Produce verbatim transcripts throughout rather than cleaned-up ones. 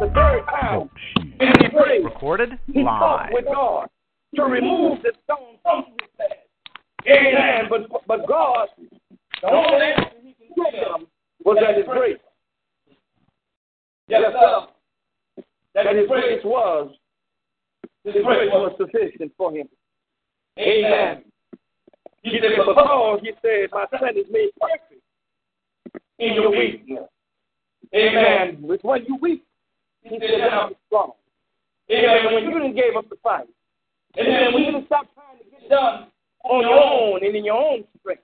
the third time. And he prayed. Recorded he live. He with God to remove the stone from his head. Amen. But, but God, the only answer he can give was that his grace. Yes, sir. That his grace was, his grace was sufficient for him. Amen. He said, because, he said, my son is made perfect in your weakness. Amen. Which when you weak, he said, now I'm strong. Amen. When you didn't give up the fight, amen, when you didn't stop trying to get it done on your own and in your own strength,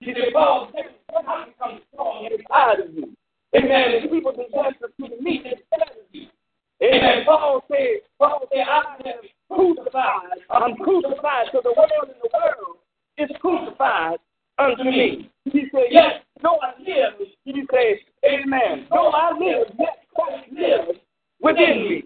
he said, Paul, somehow become strong inside of you. Amen. The people desire to meet inside of you. Amen. Paul said, Paul said, I have crucified, I'm crucified to the world and the world is crucified unto me. He said, yes, though I live, he said, amen. Though I live, yet Christ lives within me.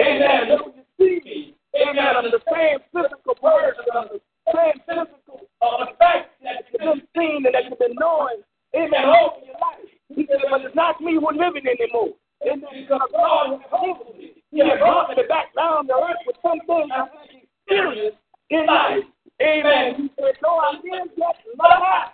Amen. Though you see me, amen, under the same physical words, under the same physical uh, fact that you've been seen and that you've been knowing, amen, all your life. He said, but it's not me who's living anymore. Amen. Because God has humbled me. He has brought me back down to earth with something I have experienced in life. Amen. He said, no, I live yet not I,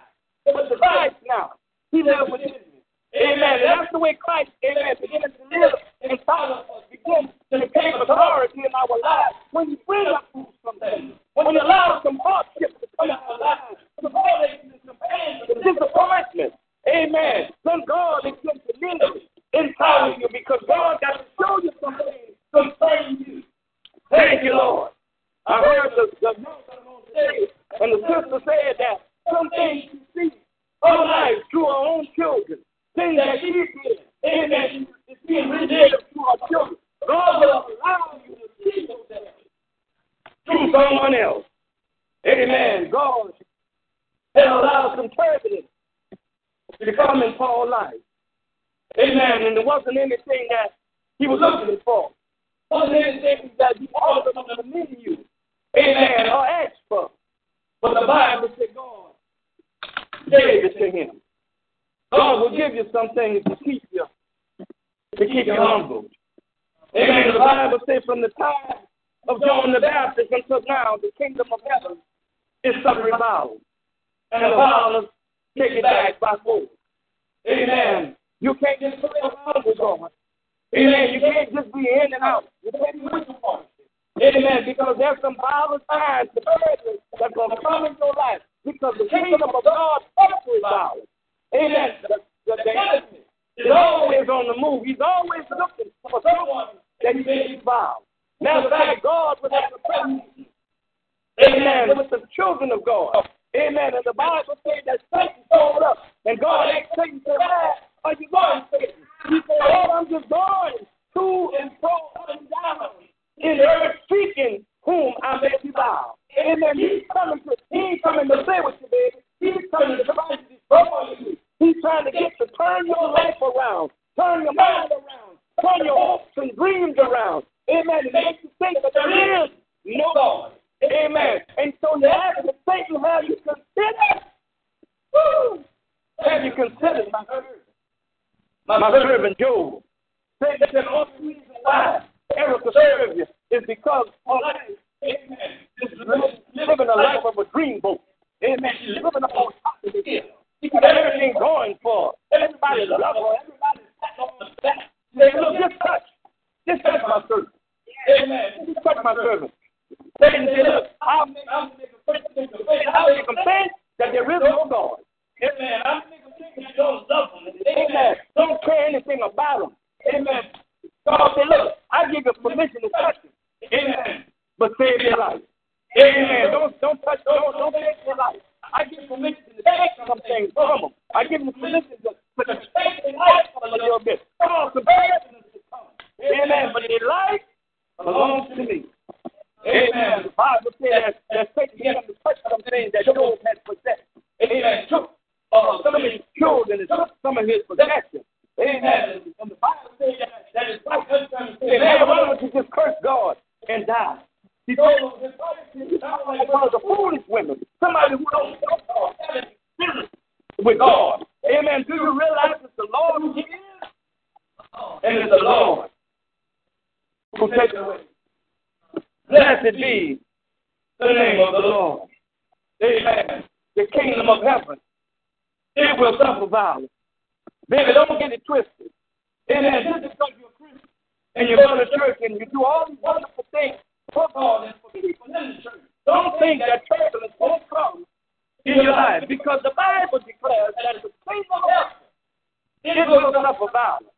but the Christ now. He lives within me. Amen. And that's the way Christ, amen, begins to live and follow us, begins to take authority in our lives. When you bring up food from them, when you allow some hardships to come in our lives, some heartaches and some pain, some disappointment, amen, then God begins to live inside of you because God got to show you something concerning you. Thank you, Lord. I heard the, the and the sister said that some things you see her life through her own children, things that she did, and that is being revealed through her children. God will allow you to see those things through someone else. Amen. God has allowed some turbulence to come in Paul's life. Amen. And there wasn't anything that he was looking for. There wasn't anything that he was on the menu. Amen. Or asked for. But the Bible said God gave it to him. God will give you some things to keep you, to keep you humble. Amen. The Bible says from the time of John the Baptist until now, the kingdom of heaven is suffering violence. And the violence take it back by force. Amen. You can't just play around with God. Amen. You can't just be in and out. You can't be with God. Amen. Because there's some violent signs that's going to come in your life. Because the kingdom of God is violent. Amen. The, the, the enemy is always on the move. He's always looking for someone that he may be violent. Matter of fact, God was at the presence. Amen. With the children of God. Amen. And the Bible says that Satan showed up. And God asked Satan, said, where are you going, Satan? He said, oh, I'm just going to and fro up and down in the earth, seeking whom I may devour. Amen. He's coming to, he ain't coming to play with you, baby. He's coming to try to destroy you. He's trying to get to turn your life around, turn your mind around, turn your hopes and dreams around. Amen. It makes you think that there is no God. Amen. And so now that Satan have you considered, woo, have you considered my servant, my servant Job? Satan said, all the reason why ever to serve you is because our life, amen, is living a life of a dreamboat. Amen. She's living a whole top of the hill. She got everything going for her. Everybody loves her. Everybody's patting on her back. Say, look, just touch. Just touch my servant. Amen. Just touch my servant. Satan said, look, I'll make them think that there is no God. Amen. I'll make them think that don't love them. Amen. Don't care anything about them. Amen. God said, look, I give you permission to touch him. Amen. But save your life. Amen. Don't don't touch, don't don't save your life. I give you permission to take some things from him. I give you permission to put the faith in life a little bit. Come on, the bad is come. Amen. But your life belongs to me. Amen. The Bible says that Satan began to touch some things that Job had possessed. Amen. Took uh, some of his children and took some of his possessions. Amen. And the Bible says that, that is like us trying to say, man, why don't you just curse God and die? He told his wife is not like one of the foolish women, somebody who don't know God, that is spirit with God. Amen. Do you realize it's the Lord who is? And it's the Lord will take it away. Blessed be the name of the Lord. Amen. The kingdom of heaven, it will suffer violence. Baby, don't get it twisted. And just because you're a Christian and you go to church and you do all these wonderful things for God and for people in the church, don't think that turbulence won't come in your life, because the Bible declares that the kingdom of heaven, it will suffer violence.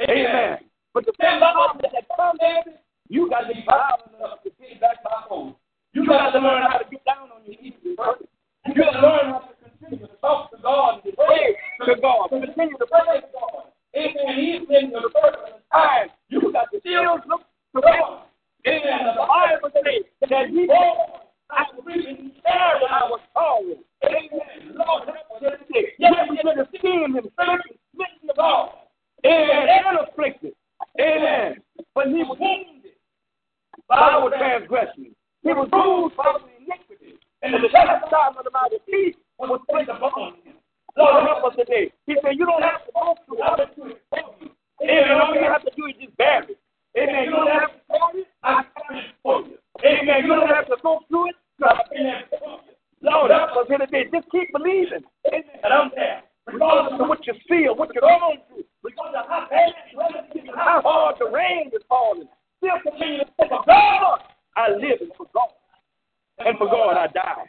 Amen. But the thing about that, that come, baby, you got to be violent enough to get back my home. You got to learn how to get down on your knees and work. You got to learn how to continue to talk to God and to pray to God. Continue to pray to God. Amen. Even in the first time, you got to still look to God. Amen. The Bible says that He said, I was reading there when I was calling. Amen. Lord, that was it. Yes, we should esteem Him, faithful, smitten of God. Amen. And afflicted. Amen. But He was wounded by our transgressions. He was bruised by the iniquity. And the chastisement of our peace was placed upon Him. Lord, help us today. He said, you don't have to go through all that to expose you. Amen. All you have to do is just bear it. Amen. You don't have to carry it. I carry it for you. Amen. You don't have to go through it. I carry it for you. Lord, help us here today. Just keep believing. Amen. And I'm there. Regardless of what you feel, what you're going through, regardless of how bad it is, how hard the rain is falling, still continue to say, for God, I live, and for God, and for God I die.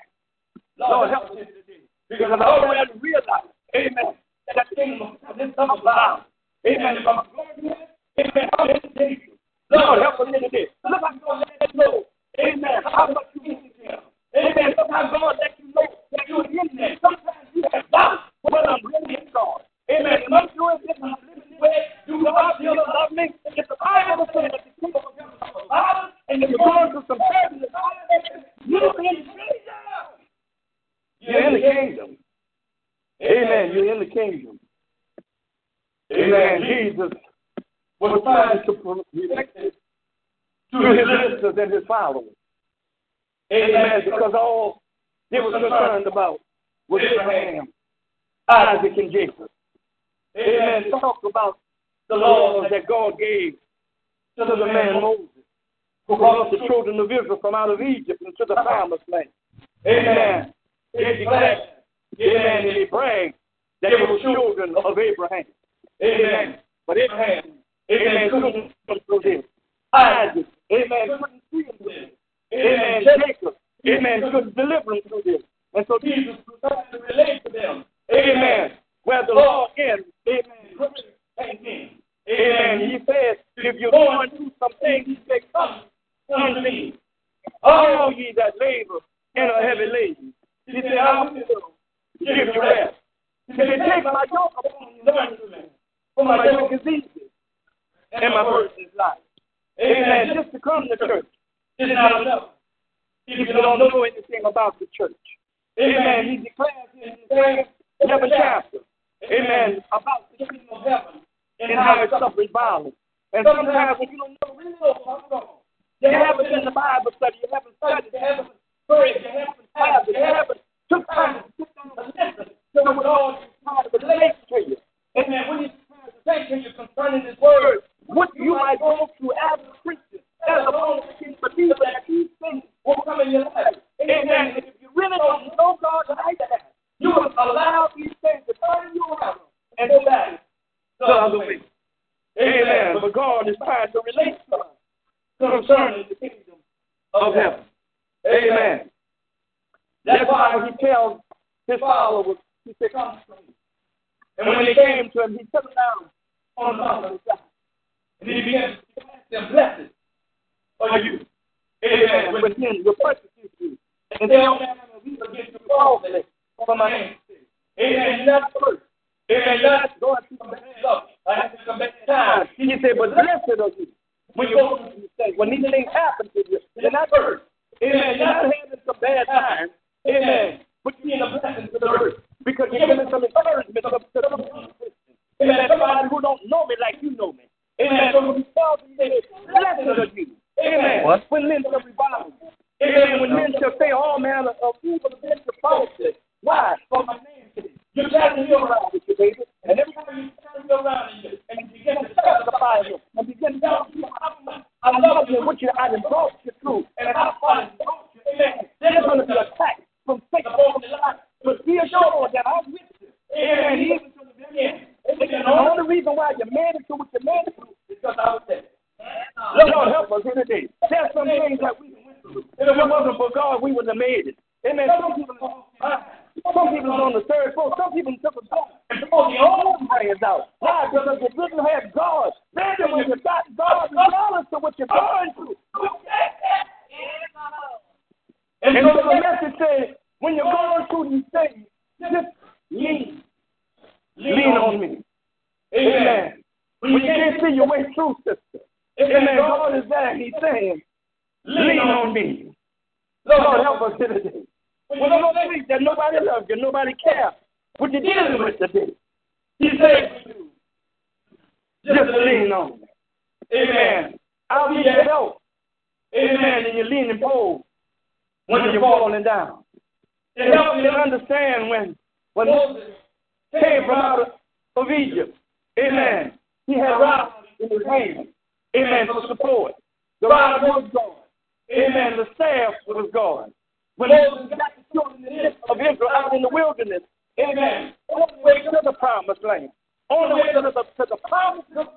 Lord, help me today, because I already realized, amen, that that thing is not alive. Amen. If I'm going to amen, I'm in the danger. Lord, help us today. Look how God let you know, amen, how much you need to him. Amen. Look how God let you know that you're in there. Sometimes you have doubt. Well, I'm living in God. Amen. And I'm doing this, I'm living this way. Do God still love me? It's the Bible saying that the people of God are alive, and if you're going through some turbulence, you're in the kingdom. You're in the kingdom. Amen. You're in the kingdom. Amen. Jesus was trying to protect it to his listeners and his followers. Amen. Because all he was concerned about was Abraham, Isaac, and Jacob. Amen. Amen. Talk about the laws that God gave to the man Moses, who brought the children of Israel from out of Egypt into the promised land. Amen. They declared, amen, and they bragged that they were children of Abraham. Amen. But Abraham, amen, couldn't come through this. Isaac, amen, couldn't see him through this. Amen. Jacob, amen, couldn't deliver him through this. And so Jesus decided to relate to them. Amen. Where the law ends, amen. Amen. Amen. He says, if you're going through something, he said, come unto me. All ye that labor and are heavy laden. He said, I will give you rest. He said, take my yoke upon you, learn from me. For my yoke is easy, and my burden is light. Amen. Just to come to church is not enough if you don't know anything about the church. Amen. He declares in the seventh chapter, amen, about the kingdom of heaven and how it suffers violence. And sometimes when you don't know really what's going on, you haven't been to Bible study, you haven't studied, you haven't prayed, you haven't fasted, you haven't took time to sit down and listen to what all these times relate to you. Amen. When he's trying to say to you concerning his word, what you might go through as a Christian, as a born-again believer, that these things will come in your life. Amen. If you really don't know God like that, you will allow these things to turn you around and go back the other way. Amen. But God is trying to relate to us concerning the kingdom of heaven. Amen. That's why he tells his followers, he said, come to me. And when they came to him, he took them down on the other side. And he began to bless them, blessed are you. Amen. With him, will persecute you. And they all manner of evil against you falsely for my name's sake. Amen. You're not first. Amen. You're not going through some bad luck. I have to come back to time. He said, but blessed are you when you go through these things. When these things happen to you, you're not first. Amen. You're not having some bad time. Amen. But you're in a blessing to the earth because you're giving some encouragement to the Christians. Amen. Somebody who don't know me like you know me. Amen. So when you tell them, they say, blessed are you. Amen. What? When men shall revive you. Amen. When men shall say all manner of evil against the falsehood. Why? For my name's sake. You're carrying me around with you, baby. And every time you carry me around with you, and you begin to testify and begin to tell people, I love God has brought you through, and how far has brought you through. There's going to be attack from Satan, from God, but be assured that I'm with you. And even to the very end. The only reason why you managed to what you managed to is because I was there. Lord, help us here today. There's some things that we went through. If it wasn't for God, we would have made it. Amen. Some people are on the third floor. Some people took a door and throw the old hands out. Why? Because you didn't have God. Then when you got God, regardless of what you're going through. And so the message says, when you're going through these things, just lean. Lean on me. Amen. When you can't see your way through, sister. Amen. God is there and he's saying, lean on me. Lord, help us here today. Well, I don't think that nobody loves you, nobody cares what you're dealing with today. He says, just lean on me. Amen. I'll be your help. Amen. And you're leaning forward when you're falling down. It helps you to understand when when Moses came from out of Egypt. Amen. He had rock in his hand. Amen. For support. The rod was gone. Amen. The staff was gone. When Moses got the children of Israel out in the wilderness, amen, on the way to the promised land, on the way to the, to the promised land,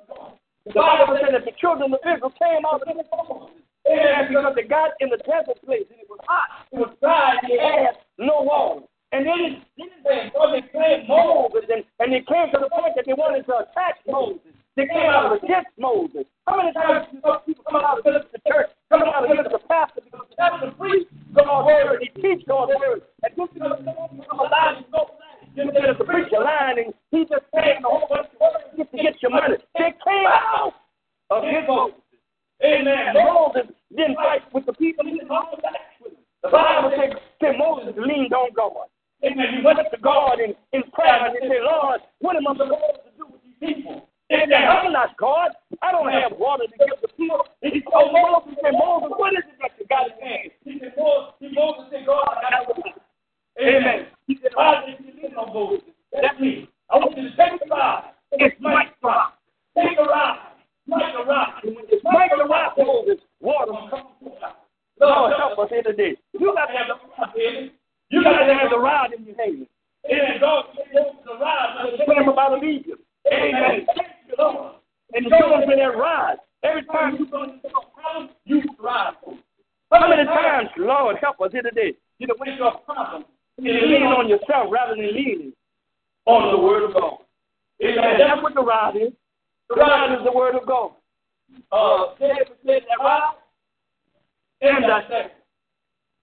the Bible said that the children of Israel came out in the wilderness. Amen. Because they got in the desert place, and it was hot, it was dry, and they had no wall. And then they claimed Moses, and, and they came to the point that they wanted to attack Moses. They came out against Moses. How many times do people come out against the church, coming out against the pastor, because the pastor preached God's word, he teaches God's word, and this is going to become a lie, you know, the preacher lying, and he just saying the whole bunch of words just to get your money. They came out of his Moses. Amen. Moses didn't fight with the people. He didn't fight with them. The Bible says Moses leaned on God. Amen. He went up to God in, in prayer and he said, Lord, what am I supposed to do with these people? Amen. I'm not God. I don't have water to give the people. And he told Moses, he said, Moses, what is it that you got in hand? He said, Moses said, God, I have a lot. Amen. He said, why did you lean on Moses? That's me. I want you to take a ride. It's Mike Rock. Take a ride. Mike the Rock. And when you Mike the Rock, Moses, water will come forth. Lord, help us here today. You got to have the rod, baby. You got to have the rod in your hand. Amen. God gave Moses the rod. He came about of Egypt. Amen. And you're going for that ride. Every time you go to problem, you ride. How many times, Lord, help us here today? You know, when you're a problem, you lean on yourself rather than leaning on the word of God. Amen. That's what the ride is. The ride is the word of God. Uh, David said that ride, and I said,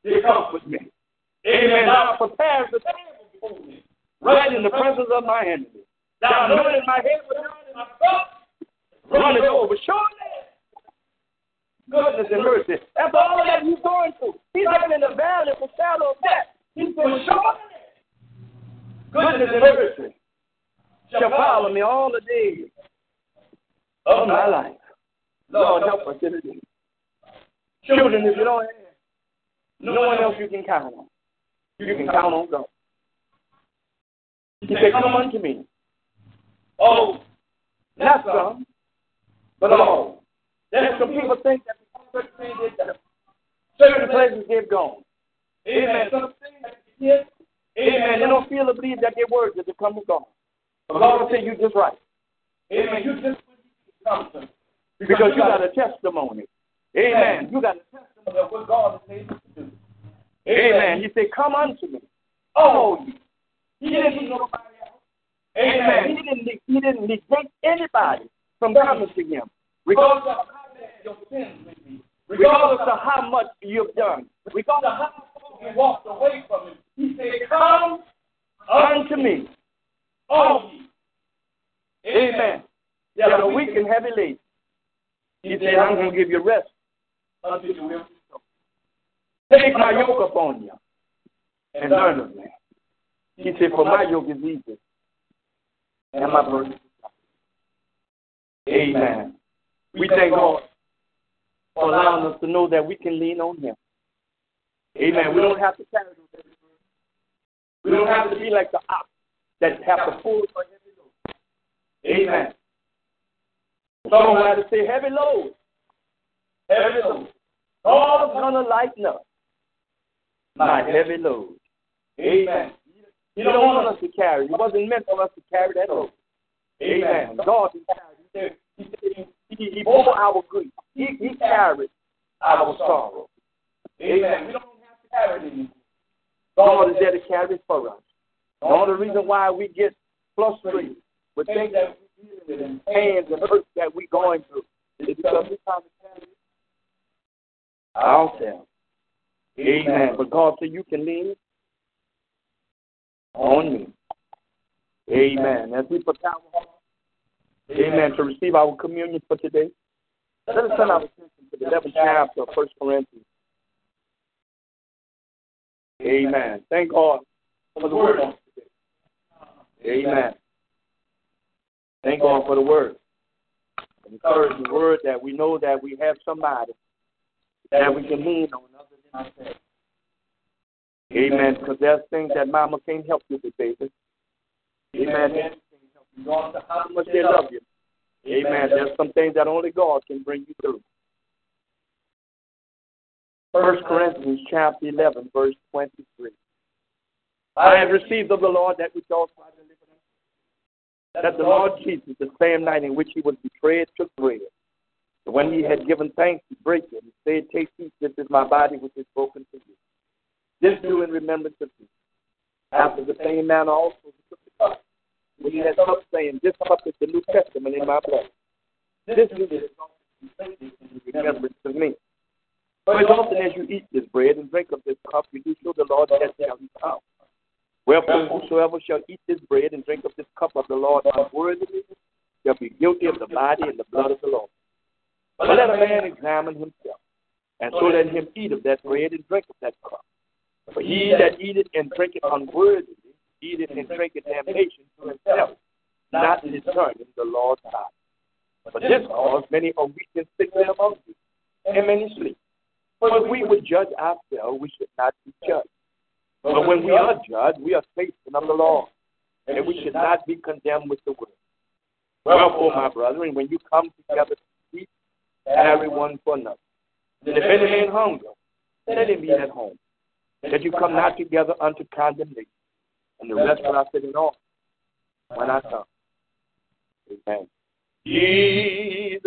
it comes with me. Amen. Thou prepares the table before me, right in the presence of my enemy. Thou anointest my head with oil, and my cup runneth over. Surely, goodness and mercy. After all that you're going through, he's not in the valley of the shadow of death. He said, surely, goodness and mercy shall follow me all the days of my life. Lord, help us today. Children, if you don't have no one else you can count on, you can count on God. He said, come unto me. Oh, not some, but all. There's some people think that certain things they've done, certain places they've gone. Amen. Some things that they did, amen, they don't feel or believe that their words are to come with God. But God will say you just right. Amen. You just come to because you got a testimony. Amen. You got a testimony of what God is able to do. Amen. He said, come unto me. Oh, he didn't need nobody else. Amen. He didn't he didn't negate anybody from coming to him. Regardless of how bad your sins may be, regardless of how much you've done, regardless of how far you walked away from him, he said, come unto me. All ye. Amen. That are weak and heavy laden. He said, I'm going to give you rest unto your will. Take my yoke upon you and learn of me. He said, for my yoke is easy and my burden is light. Amen. We thank God for allowing us to know that we can lean on him. Amen. We don't have to carry those every burden. We don't have to be like the ox that have to pull for heavy load. Amen. Some don't have to say heavy load. Heavy load. God's going to lighten up my heavy load. Amen. You don't, don't want us to carry. It wasn't meant for us to carry that load. Amen. Amen. God, he carried. He, said he, he, he bore our grief. He, he carried our sorrow. Amen. We don't have to carry it anymore. God is there to carry it for us. The only reason why we get frustrated with things that we and pains and hurts that we're going through is because we're trying to carry it ourselves. Amen. But God said, so you can lean on me. Amen. As we prepare, amen, to receive our communion for today, let us turn our attention to the eleventh chapter of First Corinthians. Amen. Thank God for the word. Amen. Thank God for the word. Encourage the word that we know that we have somebody that we can lean on other than ourselves. Amen. Because there's things that mama can't help you with, baby. Amen. How much they love you. Amen. There's some things that only God can bring you through. First Corinthians chapter eleven, verse twenty-three. I have received of the Lord that which also I delivered unto you, that the Lord Jesus, the same night in which he was betrayed, took bread. And when he had given thanks, he broke it and said, take, eat, this is my body which is broken for you. This do in remembrance of me. After the same manner also he took the cup, when he had stopped, saying, this cup is the New Testament in my blood. This do in remembrance of me. For as often as you eat this bread and drink of this cup, you do show the Lord's death till he comes. Wherefore, whosoever shall eat this bread and drink of this cup of the Lord unworthily shall be guilty of the body and the blood of the Lord. But let a man examine himself, and so let him eat of that bread and drink of that cup. For he that eateth and drinketh unworthily, eateth and drinketh damnation to himself, not discerning the Lord's body. For this cause many are weak and sickly among you, and many sleep. For if we would judge ourselves, we should not be judged. But when we are judged, we are faithful of the Lord, and we should not be condemned with the world. Wherefore, my brethren, when you come together to eat, carry one for another. And if any man hunger, let him eat at home, that you come not together unto condemnation. And the rest will I sit in awe when I come. Amen. Jesus.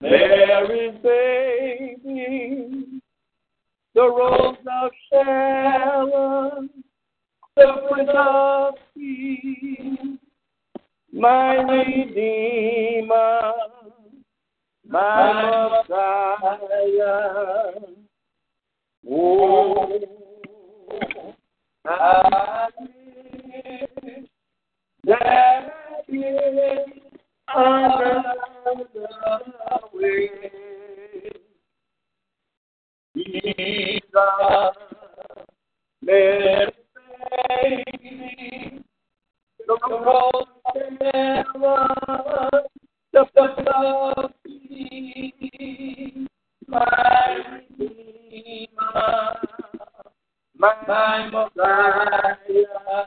Mary, baby, the Rose of Sharon, the Prince of Peace, my Redeemer, my Messiah. Oh, I wish that it another way. Jesus, let me the cross and never the blood be my Redeemer, my Messiah.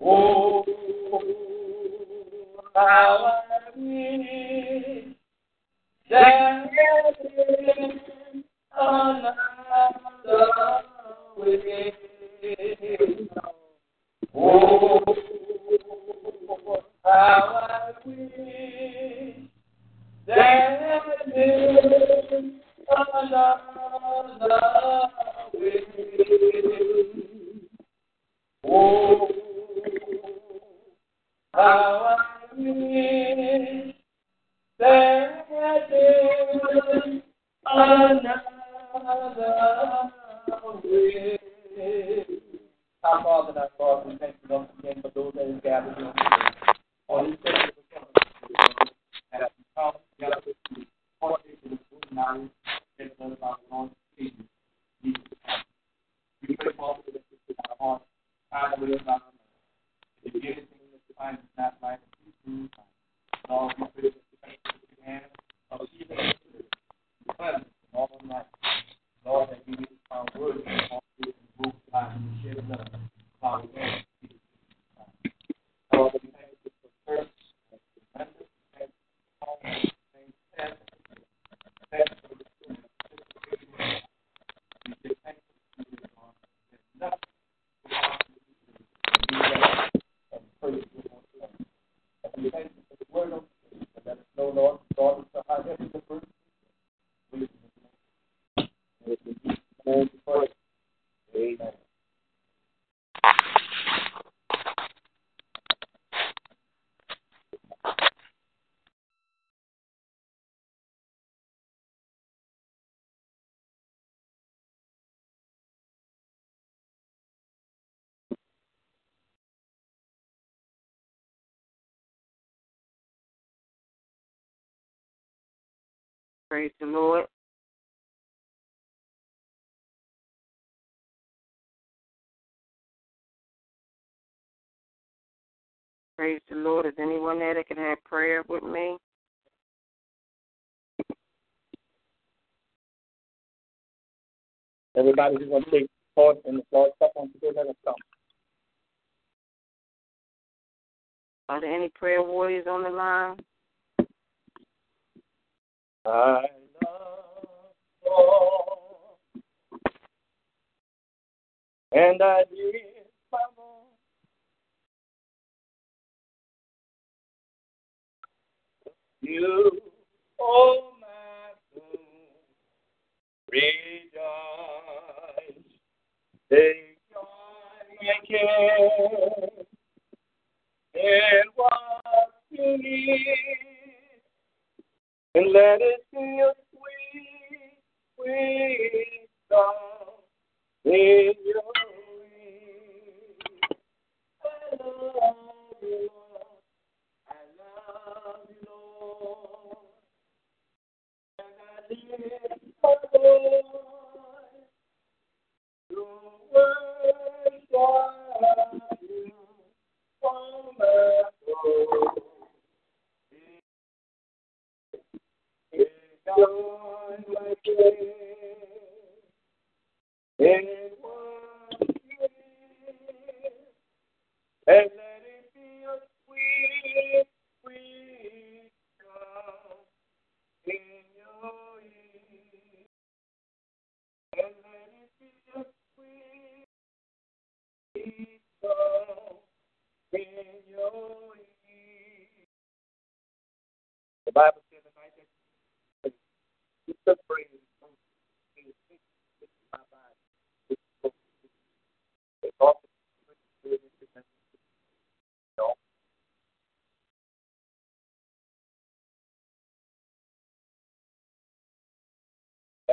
Oh, how I wish that in another way. Oh, how I wish that in another way. Oh, how I that is another way. Our Father and our God, we thank you once again for those that have gathered here on this day. And as we come together with you, for the good knowledge and the love of our Lord Jesus Christ, we pray for all the in our hearts, our will, and our knowledge. If you give anything in this divine is not like and all the good hands of the presence of all the life. Lord, that you give our words and all the good and share with us. Father, we thank you for the first and the members and all the things Praise the Lord. Praise the Lord. Is anyone there that can have prayer with me? Everybody who's going to take part in the Lord's Supper on today, let us come. Are there any prayer warriors on the line? I love God, and I live my Lord. You, oh my soul, rejoice, take joy again, and what you need, and let it be a sweet, sweet song in your ear. I love you, Lord. I love you, Lord, and I lift my voice to worship you, oh my soul. It's on my day, and what you need, and let it be a sweet, sweet God in your ear, and let it be a sweet, sweet God in your ear. The Bible says the night that you took praise from me, it's my body, it's my body, it's all the good, it's the good.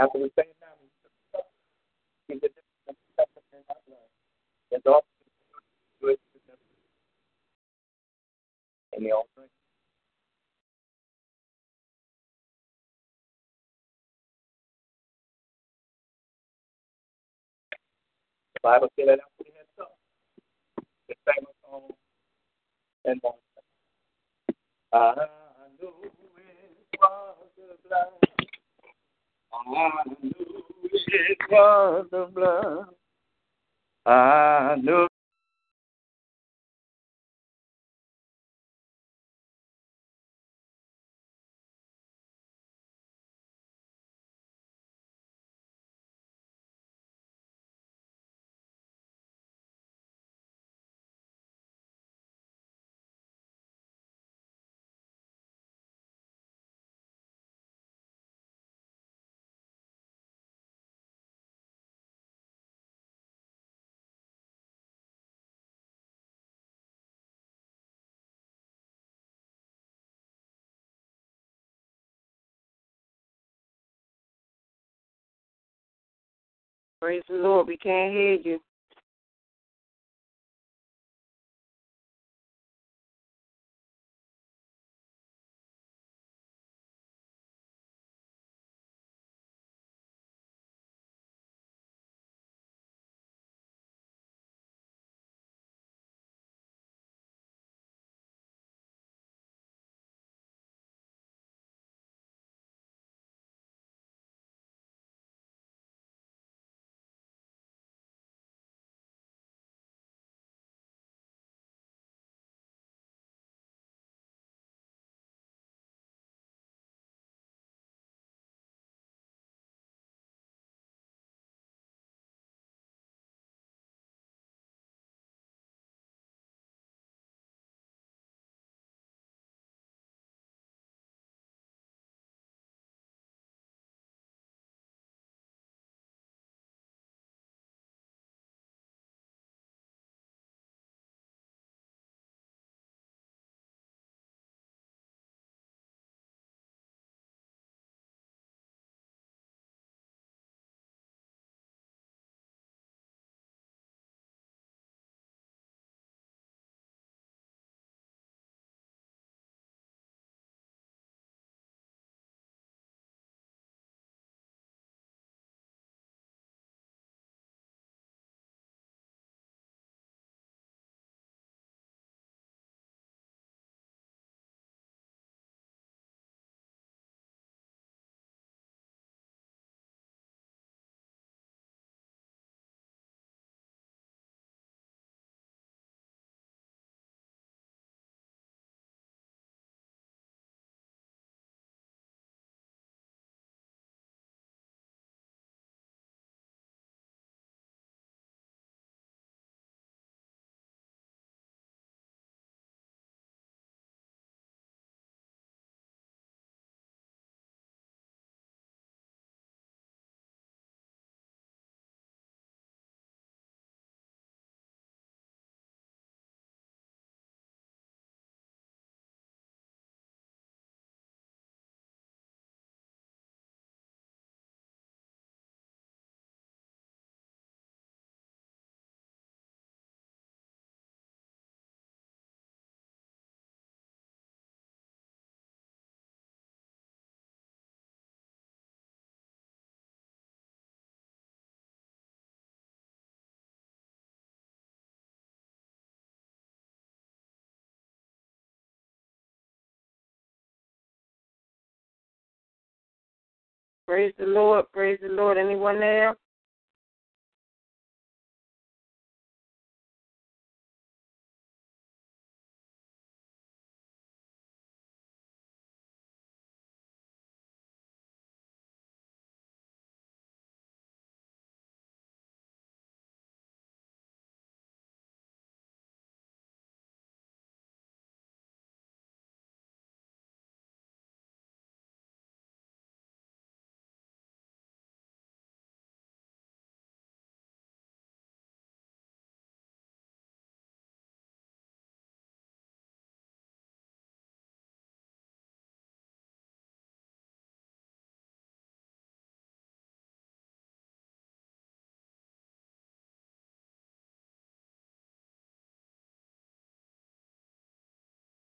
After we say now, we took the difference of suffering in our blood. There's also the good to them. And they all drink. The Bible says that after we had some, the same song and one song. I knew it was the blood. I knew it was the blood. I knew. Praise the Lord, we can't hear you. Praise the Lord. Praise the Lord. Anyone there?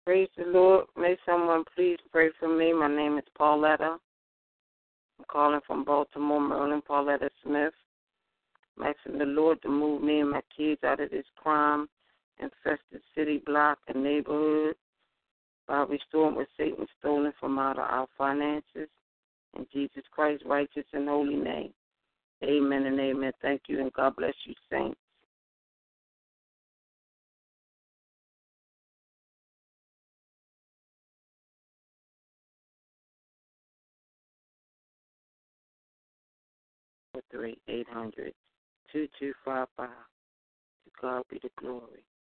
Praise the Lord. May someone please pray for me. My name is Pauletta. I'm calling from Baltimore, Maryland, Pauletta Smith. I'm asking the Lord to move me and my kids out of this crime-infested city, block, and neighborhood by restoring what Satan stolen from out of our finances. In Jesus Christ's righteous and holy name, amen and amen. Thank you, and God bless you, saints. three eight hundred two two five five. To God be the glory.